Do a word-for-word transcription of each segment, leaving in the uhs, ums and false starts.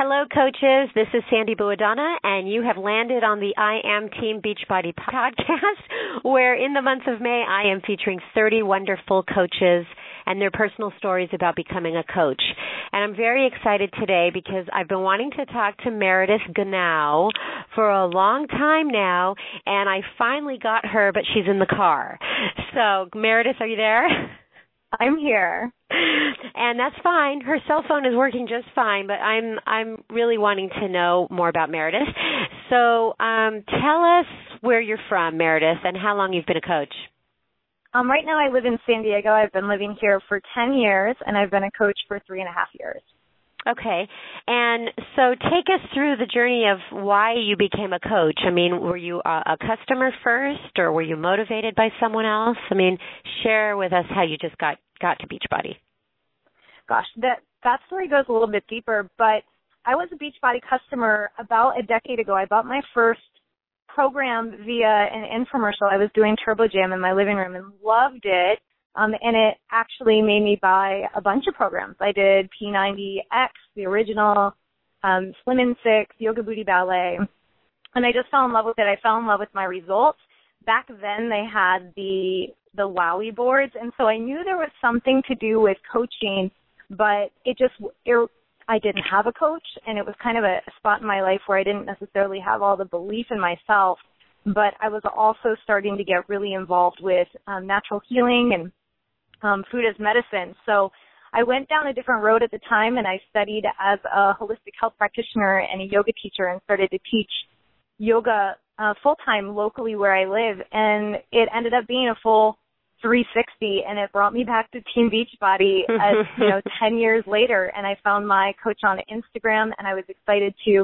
Hello, coaches. This is Sandy Buadonna, and you have landed on the I Am Team Beachbody podcast, where in the month of May, I am featuring thirty wonderful coaches and their personal stories about becoming a coach. And I'm very excited today because I've been wanting to talk to Meredith Gnau for a long time now, and I finally got her, but she's in the car. So, Meredith, are you there? I'm here. And that's fine. Her cell phone is working just fine, but I'm I'm really wanting to know more about Meredith. So um, tell us where you're from, Meredith, and how long you've been a coach. Um, right now I live in San Diego. I've been living here for ten years, and I've been a coach for three and a half years. Okay. And so take us through the journey of why you became a coach. I mean, were you a, a customer first, or were you motivated by someone else? I mean, share with us how you just got, got to Beachbody. Gosh, that, that story goes a little bit deeper, but I was a Beachbody customer about a decade ago. I bought my first program via an infomercial. I was doing Turbo Jam in my living room and loved it. Um, and it actually made me buy a bunch of programs. I did P ninety X, the original, um, Slim and Six, Yoga Booty Ballet. And I just fell in love with it. I fell in love with my results. Back then they had the the Wowie boards. And so I knew there was something to do with coaching, but it just, it, I didn't have a coach. And it was kind of a spot in my life where I didn't necessarily have all the belief in myself. But I was also starting to get really involved with um, natural healing and Um, food as medicine. So I went down a different road at the time, and I studied as a holistic health practitioner and a yoga teacher and started to teach yoga uh, full-time locally where I live. And it ended up being a full three sixty, and it brought me back to Team Beachbody as, you know, ten years later. And I found my coach on Instagram, and I was excited to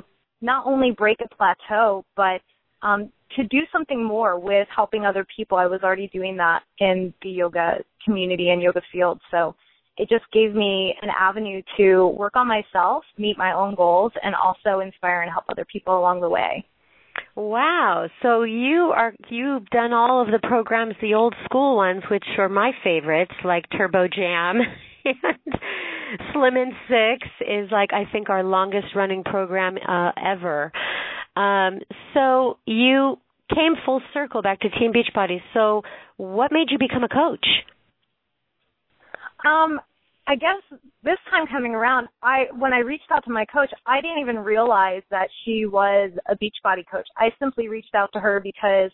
not only break a plateau, but um, to do something more with helping other people. I was already doing that in the yoga community and yoga field. So it just gave me an avenue to work on myself, meet my own goals, and also inspire and help other people along the way. Wow. So you are, you've done all of the programs, the old school ones, which are my favorites, like Turbo Jam. And Slim and Six is like, I think, our longest running program uh, ever. Um, so you came full circle back to Team Beachbody. So what made you become a coach? Um, I guess this time coming around, I when I reached out to my coach, I didn't even realize that she was a Beachbody coach. I simply reached out to her because,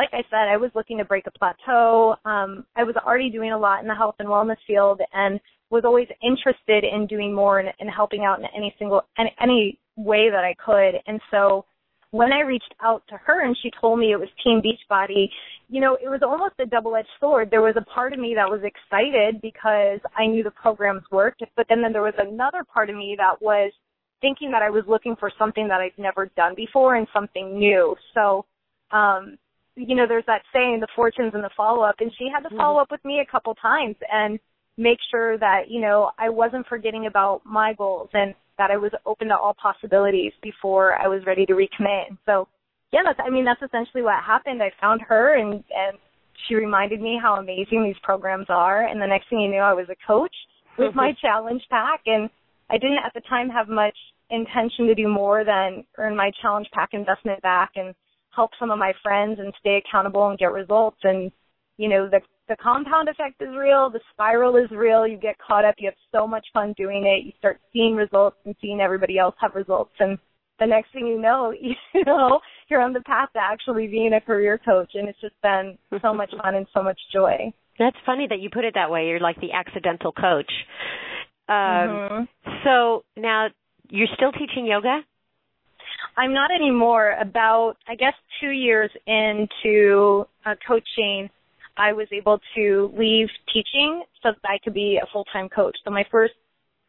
like I said, I was looking to break a plateau. Um, I was already doing a lot in the health and wellness field and was always interested in doing more and, and helping out in any single in, any way that I could. And so when I reached out to her and she told me it was Team Beachbody, you know, it was almost a double-edged sword. There was a part of me that was excited because I knew the programs worked, but then, then there was another part of me that was thinking that I was looking for something that I'd never done before and something new. So, um, you know, there's that saying, the fortunes and the follow-up, and she had to follow up with me a couple times and make sure that, you know, I wasn't forgetting about my goals and that I was open to all possibilities before I was ready to recommit. So, yeah, that's, I mean, that's essentially what happened. I found her, and, and she reminded me how amazing these programs are. And the next thing you knew, I was a coach with my challenge pack. And I didn't at the time have much intention to do more than earn my challenge pack investment back and help some of my friends and stay accountable and get results. And, you know, the the compound effect is real. The spiral is real. You get caught up. You have so much fun doing it. You start seeing results and seeing everybody else have results. And the next thing you know, you know, you're on the path to actually being a career coach. And it's just been so much fun and so much joy. That's funny that you put it that way. You're like the accidental coach. Um, mm-hmm. So now you're still teaching yoga? I'm not anymore. About, I guess, two years into uh, coaching, I was able to leave teaching so that I could be a full-time coach. So my first,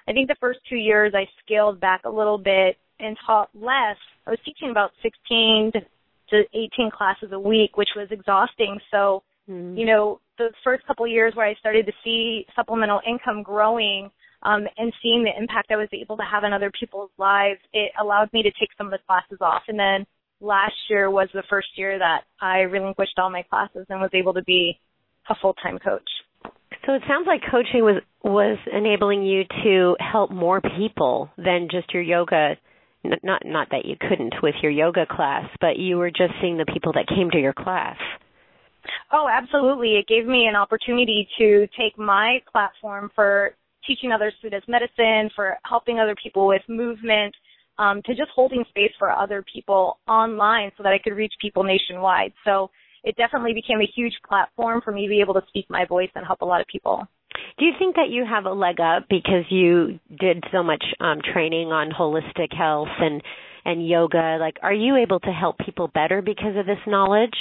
I think the first two years I scaled back a little bit and taught less. I was teaching about sixteen to eighteen classes a week, which was exhausting. So, mm-hmm. you know, the first couple of years where I started to see supplemental income growing, Um, and seeing the impact I was able to have on other people's lives, it allowed me to take some of the classes off. And then last year was the first year that I relinquished all my classes and was able to be a full-time coach. So it sounds like coaching was, was enabling you to help more people than just your yoga not not that you couldn't with your yoga class, but you were just seeing the people that came to your class. Oh, absolutely. It gave me an opportunity to take my platform for teaching others food as medicine, for helping other people with movement, um, to just holding space for other people online so that I could reach people nationwide. So it definitely became a huge platform for me to be able to speak my voice and help a lot of people. Do you think that you have a leg up because you did so much um, training on holistic health and, and yoga? Like, are you able to help people better because of this knowledge?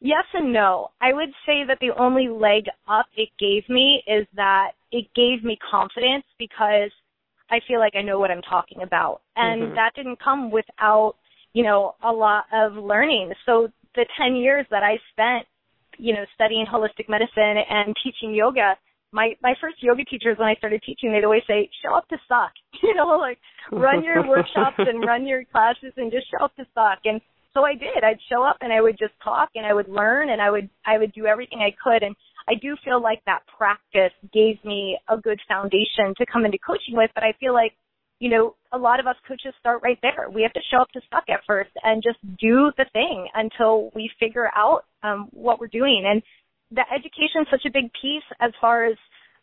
Yes and no. I would say that the only leg up it gave me is that it gave me confidence because I feel like I know what I'm talking about. And mm-hmm. that didn't come without, you know, a lot of learning. So the ten years that I spent, you know, studying holistic medicine and teaching yoga, my, my first yoga teachers, when I started teaching, they'd always say, show up to suck, you know, like run your workshops and run your classes and just show up to suck. And so I did. I'd show up and I would just talk and I would learn and I would I would do everything I could. And I do feel like that practice gave me a good foundation to come into coaching with. But I feel like, you know, a lot of us coaches start right there. We have to show up to suck at first and just do the thing until we figure out um, what we're doing. And the education is such a big piece as far as,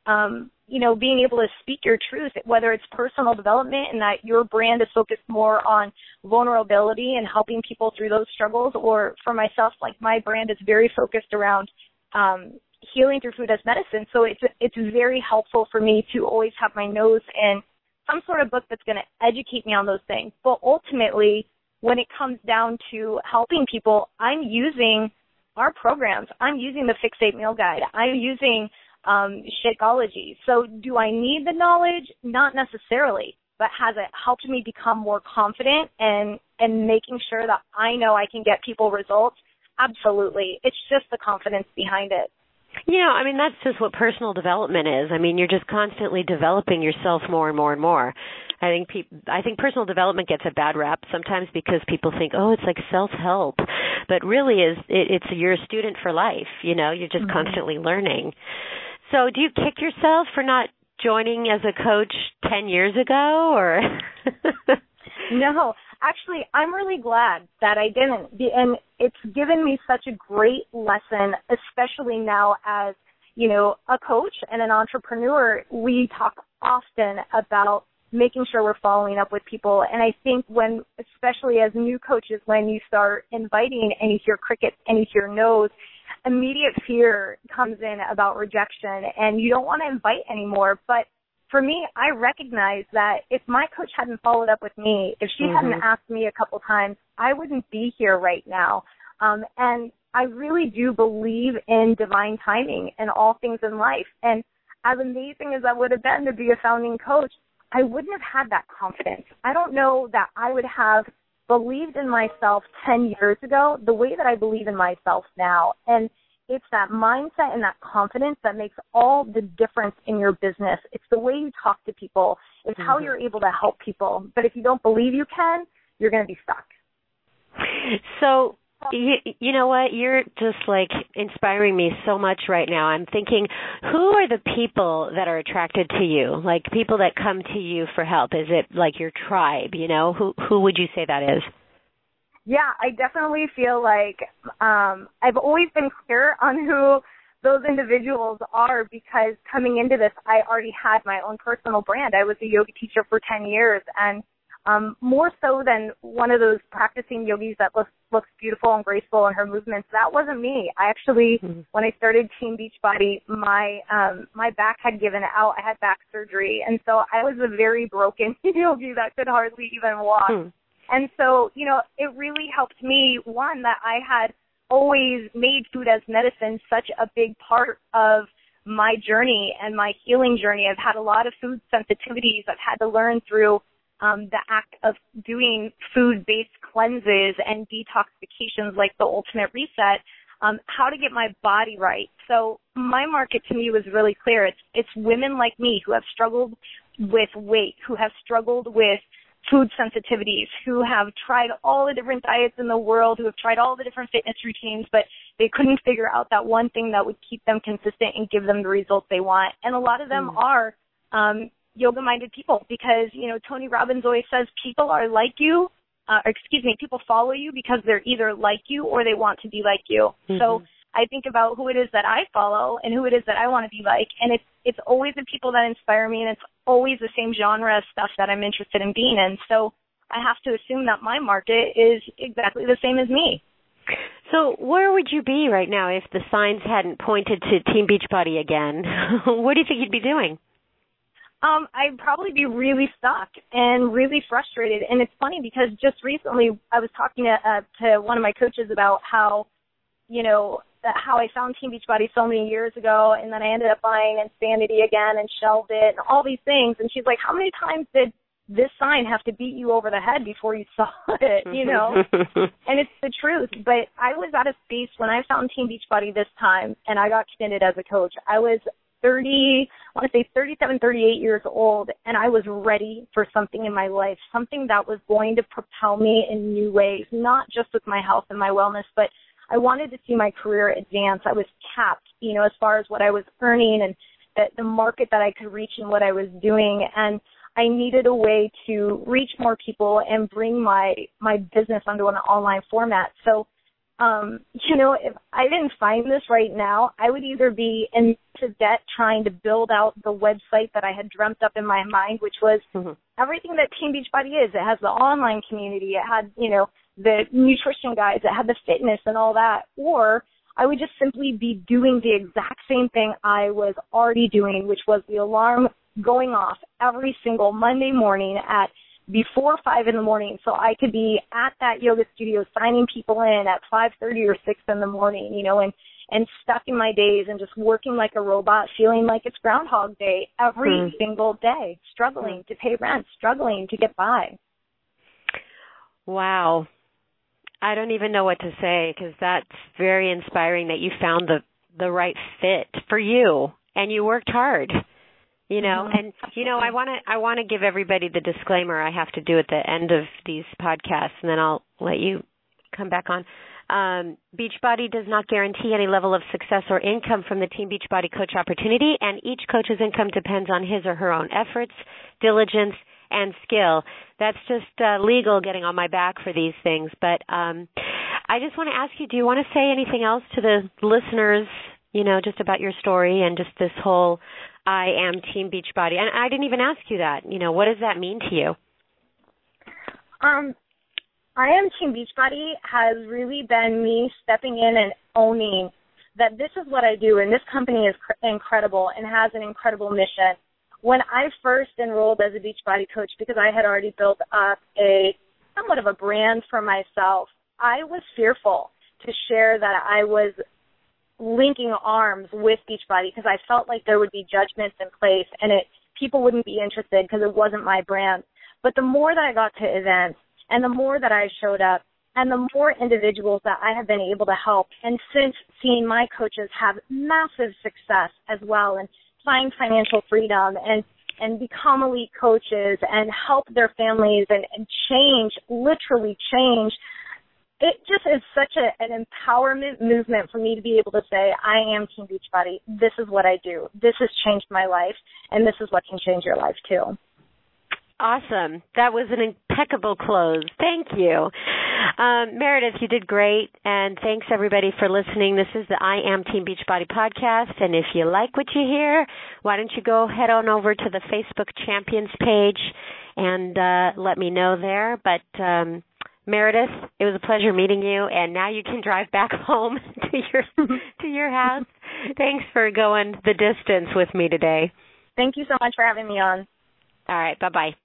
um, you know, being able to speak your truth, whether it's personal development and that your brand is focused more on vulnerability and helping people through those struggles, or for myself, like my brand is very focused around um, healing through food as medicine. So it's it's very helpful for me to always have my nose in some sort of book that's going to educate me on those things. But ultimately, when it comes down to helping people, I'm using our programs. I'm using the Fixate Meal Guide. I'm using Um, Shakeology. So do I need the knowledge? Not necessarily, but has it helped me become more confident and, and making sure that I know I can get people results? Absolutely. It's just the confidence behind it. You know, I mean, that's just what personal development is. I mean, you're just constantly developing yourself more and more and more. I think pe- I think personal development gets a bad rap sometimes because people think, oh, it's like self-help. But really is it, it's you're a student for life. You know, you're just mm-hmm. constantly learning. So do you kick yourself for not joining as a coach ten years ago, or? No, actually, I'm really glad that I didn't. And it's given me such a great lesson, especially now as, you know, a coach and an entrepreneur. We talk often about making sure we're following up with people. And I think when, especially as new coaches, when you start inviting and you hear crickets and you hear no's, immediate fear comes in about rejection and you don't want to invite anymore. But for me, I recognize that if my coach hadn't followed up with me, if she mm-hmm. hadn't asked me a couple times, I wouldn't be here right now. Um, and I really do believe in divine timing and all things in life. And as amazing as I would have been to be a founding coach, I wouldn't have had that confidence. I don't know that I would have believed in myself ten years ago the way that I believe in myself now. And it's that mindset and that confidence that makes all the difference in your business. It's the way you talk to people. It's how you're able to help people. But if you don't believe you can, you're going to be stuck. So, you, you know what? You're just like inspiring me so much right now. I'm thinking, who are the people that are attracted to you? Like people that come to you for help? Is it like your tribe? You know, who who would you say that is? Yeah, I definitely feel like um, I've always been clear on who those individuals are because coming into this, I already had my own personal brand. I was a yoga teacher for ten years, and um, more so than one of those practicing yogis that looks, looks beautiful and graceful in her movements, that wasn't me. I actually, mm-hmm. when I started Team Beachbody, my um, my back had given out. I had back surgery, and so I was a very broken yogi that could hardly even walk. Mm. And so, you know, it really helped me, one, that I had always made food as medicine such a big part of my journey and my healing journey. I've had a lot of food sensitivities. I've had to learn through um, the act of doing food-based cleanses and detoxifications like the Ultimate Reset, um, how to get my body right. So my market to me was really clear. It's, it's women like me who have struggled with weight, who have struggled with food sensitivities, who have tried all the different diets in the world, who have tried all the different fitness routines, but they couldn't figure out that one thing that would keep them consistent and give them the results they want. And a lot of them mm. are, um, yoga-minded people, because, you know, Tony Robbins always says people are like you, uh, or excuse me, people follow you because they're either like you or they want to be like you. Mm-hmm. So I think about who it is that I follow and who it is that I want to be like, and it's it's always the people that inspire me, and it's always the same genre of stuff that I'm interested in being in. So I have to assume that my market is exactly the same as me. So where would you be right now if the signs hadn't pointed to Team Beachbody again? What do you think you'd be doing? Um, I'd probably be really stuck and really frustrated. And it's funny because just recently I was talking to, uh, to one of my coaches about how, you know, how I found Team Beachbody so many years ago, and then I ended up buying Insanity again and shelved it and all these things. And she's like, how many times did this sign have to beat you over the head before you saw it, you know? And it's the truth. But I was at a space when I found Team Beachbody this time and I got committed as a coach. I was thirty, I want to say thirty-seven, thirty-eight years old, and I was ready for something in my life, something that was going to propel me in new ways, not just with my health and my wellness, but I wanted to see my career advance. I was capped, you know, as far as what I was earning and the, the market that I could reach and what I was doing. And I needed a way to reach more people and bring my, my business onto an online format. So, um, you know, if I didn't find this right now, I would either be in debt trying to build out the website that I had dreamt up in my mind, which was mm-hmm. everything that Team Beachbody is. It has the online community. It had, you know, the nutrition guides. It had the fitness and all that. Or I would just simply be doing the exact same thing I was already doing, which was the alarm going off every single Monday morning at before five in the morning, so I could be at that yoga studio signing people in at five thirty or six in the morning, you know, and, and stuck in my days and just working like a robot, feeling like it's Groundhog Day every mm. single day, struggling mm. to pay rent, struggling to get by. Wow. I don't even know what to say, because that's very inspiring that you found the, the right fit for you and you worked hard. You know, and, you know, I want to I want to give everybody the disclaimer I have to do at the end of these podcasts, and then I'll let you come back on. Um, Beachbody does not guarantee any level of success or income from the Team Beachbody coach opportunity, and each coach's income depends on his or her own efforts, diligence, and skill. That's just uh, legal getting on my back for these things. But um, I just want to ask you, do you want to say anything else to the listeners, you know, just about your story and just this whole I am Team Beachbody? And I didn't even ask you that. You know, what does that mean to you? Um, I am Team Beachbody has really been me stepping in and owning that this is what I do, and this company is cr- incredible and has an incredible mission. When I first enrolled as a Beachbody coach, because I had already built up a somewhat of a brand for myself, I was fearful to share that I was linking arms with Beachbody, because I felt like there would be judgments in place and it people wouldn't be interested because it wasn't my brand. But the more that I got to events and the more that I showed up and the more individuals that I have been able to help, and since seeing my coaches have massive success as well and find financial freedom and, and become elite coaches and help their families and, and change, literally change, it just is such a, an empowerment movement for me to be able to say, I am Team Beachbody. This is what I do. This has changed my life, and this is what can change your life, too. Awesome. That was an impeccable close. Thank you. Um, Meredith, you did great, and thanks, everybody, for listening. This is the I Am Team Beachbody podcast, and if you like what you hear, why don't you go head on over to the Facebook Champions page and uh, let me know there. But um Meredith, it was a pleasure meeting you, and now you can drive back home to your to your house. Thanks for going the distance with me today. Thank you so much for having me on. All right, bye-bye.